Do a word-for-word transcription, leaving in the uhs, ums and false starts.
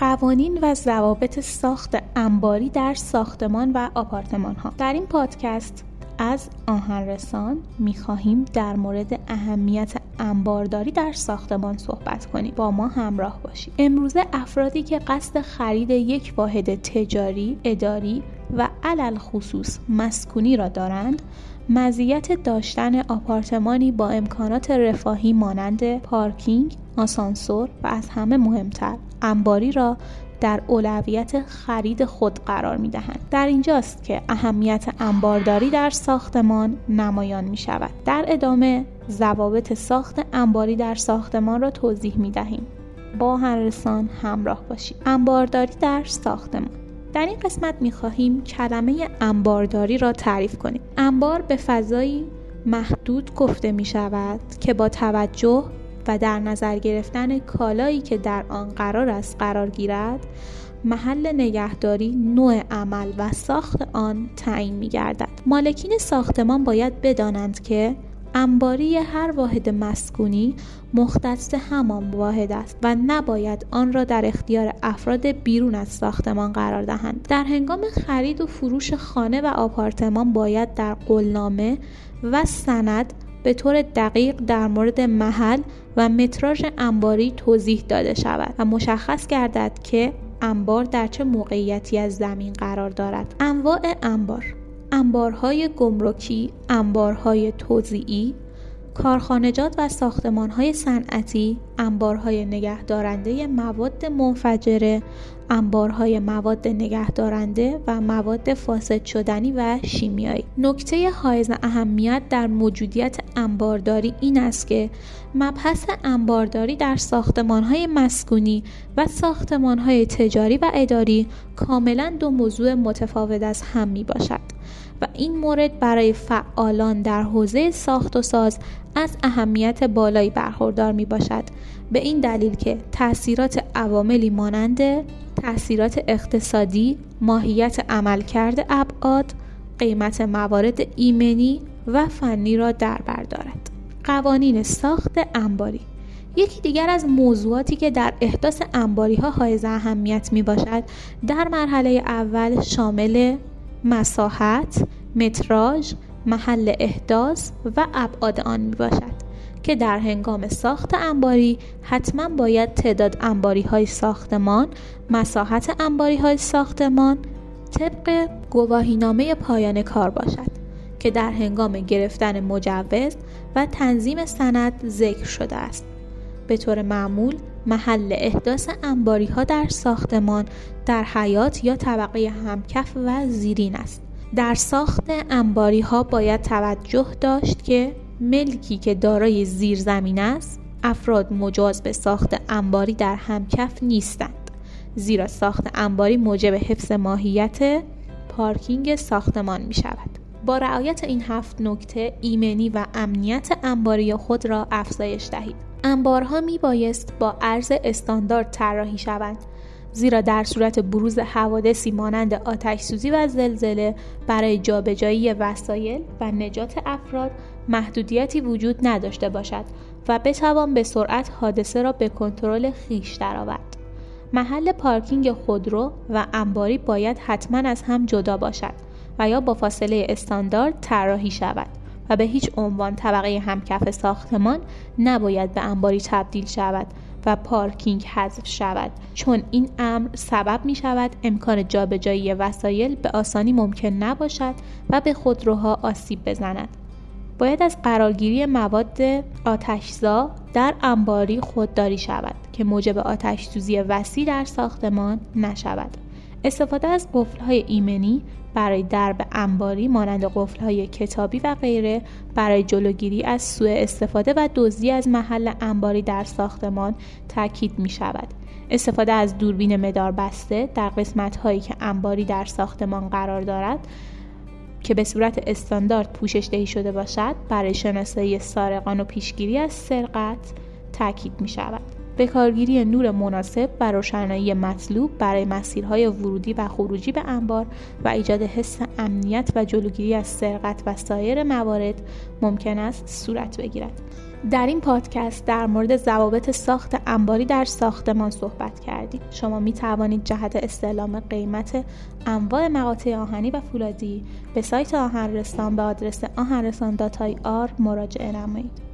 قوانین و ضوابط ساخت انباری در ساختمان و آپارتمان ها. در این پادکست از آهنرسان میخواهیم در مورد اهمیت انبارداری در ساختمان صحبت کنیم. با ما همراه باشید. امروزه افرادی که قصد خرید یک واحد تجاری، اداری و علل خصوص مسکونی را دارند، مزیت داشتن آپارتمانی با امکانات رفاهی مانند پارکینگ، آسانسور و از همه مهمتر انباری را در اولویت خرید خود قرار می دهند. در اینجاست که اهمیت انبارداری در ساختمان نمایان می شود. در ادامه ضوابط ساخت انباری در ساختمان را توضیح می دهیم. با آهنرسان همراه باشید. انبارداری در ساختمان. در این قسمت می‌خواهیم کلمه انبارداری را تعریف کنیم. انبار به فضایی محدود گفته می‌شود که با توجه و در نظر گرفتن کالایی که در آن قرار است قرار گیرد، محل نگهداری، نوع عمل و ساخت آن تعیین می‌گردد. مالکین ساختمان باید بدانند که انباری هر واحد مسکونی مختص همان واحد است و نباید آن را در اختیار افراد بیرون از ساختمان قرار دهند. در هنگام خرید و فروش خانه و آپارتمان باید در قولنامه و سند به طور دقیق در مورد محل و متراژ انباری توضیح داده شود و مشخص گردد که انبار در چه موقعیتی از زمین قرار دارد. انواع انبار: انبارهای گمرکی، انبارهای توزیعی، کارخانجات و ساختمانهای صنعتی، انبارهای نگهدارنده مواد منفجره، انبارهای مواد نگهدارنده و مواد فاسد شدنی و شیمیایی. نکته حائز اهمیت در موجودیت انبارداری این است که مبحث انبارداری در ساختمانهای مسکونی و ساختمانهای تجاری و اداری کاملا دو موضوع متفاوت از هم می باشد و این مورد برای فعالان در حوزه ساخت و ساز از اهمیت بالایی برخوردار می باشد، به این دلیل که تأثیرات عواملی مانند تأثیرات اقتصادی، ماهیت عملکرد ابعاد، قیمت موارد ایمنی و فنی را در بر دارد. قوانین ساخت انباری. یکی دیگر از موضوعاتی که در احداث انباری ها حائز اهمیت می باشد، در مرحله اول شامل مساحت، متراژ، محل احداث و ابعاد آن می باشد که در هنگام ساخت انباری حتما باید تعداد انباری های ساختمان، مساحت انباری های ساختمان طبق گواهینامه پایان کار باشد که در هنگام گرفتن مجوز و تنظیم سند ذکر شده است. به طور معمول محل احداث انباری ها در ساختمان در حیاط یا طبقه همکف و زیرین است. در ساخت انباری ها باید توجه داشت که ملکی که دارای زیرزمین است، افراد مجاز به ساخت انباری در همکف نیستند، زیرا ساخت انباری موجب حفظ ماهیت پارکینگ ساختمان می شود. با رعایت این هفت نکته، ایمنی و امنیت انباری خود را افزایش دهید. انبارها می بایست با عرض استاندارد طراحی شوند، زیرا در صورت بروز حوادثی مانند آتش‌سوزی و زلزله برای جابجایی وسایل و نجات افراد محدودیتی وجود نداشته باشد و بتوان به سرعت حادثه را به کنترل خویش درآورد. محل پارکینگ خودرو و انباری باید حتما از هم جدا باشد و یا با فاصله استاندارد طراحی شود و به هیچ عنوان طبقه همکف ساختمان نباید به انباری تبدیل شود و پارکینگ حذف شود، چون این امر سبب می شود امکان جابجایی وسایل به آسانی ممکن نباشد و به خودروها آسیب بزند. باید از قرارگیری مواد آتشزا در انباری خودداری شود که موجب آتش‌سوزی وسیع در ساختمان نشود. استفاده از قفل‌های ایمنی برای درب انباری مانند قفل‌های کتابی و غیره برای جلوگیری از سوء استفاده و دزدی از محل انباری در ساختمان تاکید می‌شود. استفاده از دوربین مدار بسته در قسمت‌هایی که انباری در ساختمان قرار دارد که به صورت استاندارد پوشش دهی شده باشد برای شناسایی سارقان و پیشگیری از سرقت تاکید می‌شود. به کارگیری نور مناسب و روشنایی مطلوب برای مسیرهای ورودی و خروجی به انبار و ایجاد حس امنیت و جلوگیری از سرقت و سایر موارد ممکن است صورت بگیرد. در این پادکست در مورد ضوابط ساخت انباری در ساختمان صحبت کردیم. شما می توانید جهت استعلام قیمت انواع مقاطع آهنی و فولادی به سایت آهنرسان به آدرس آهنرسان دات آی آر مراجعه نمایید.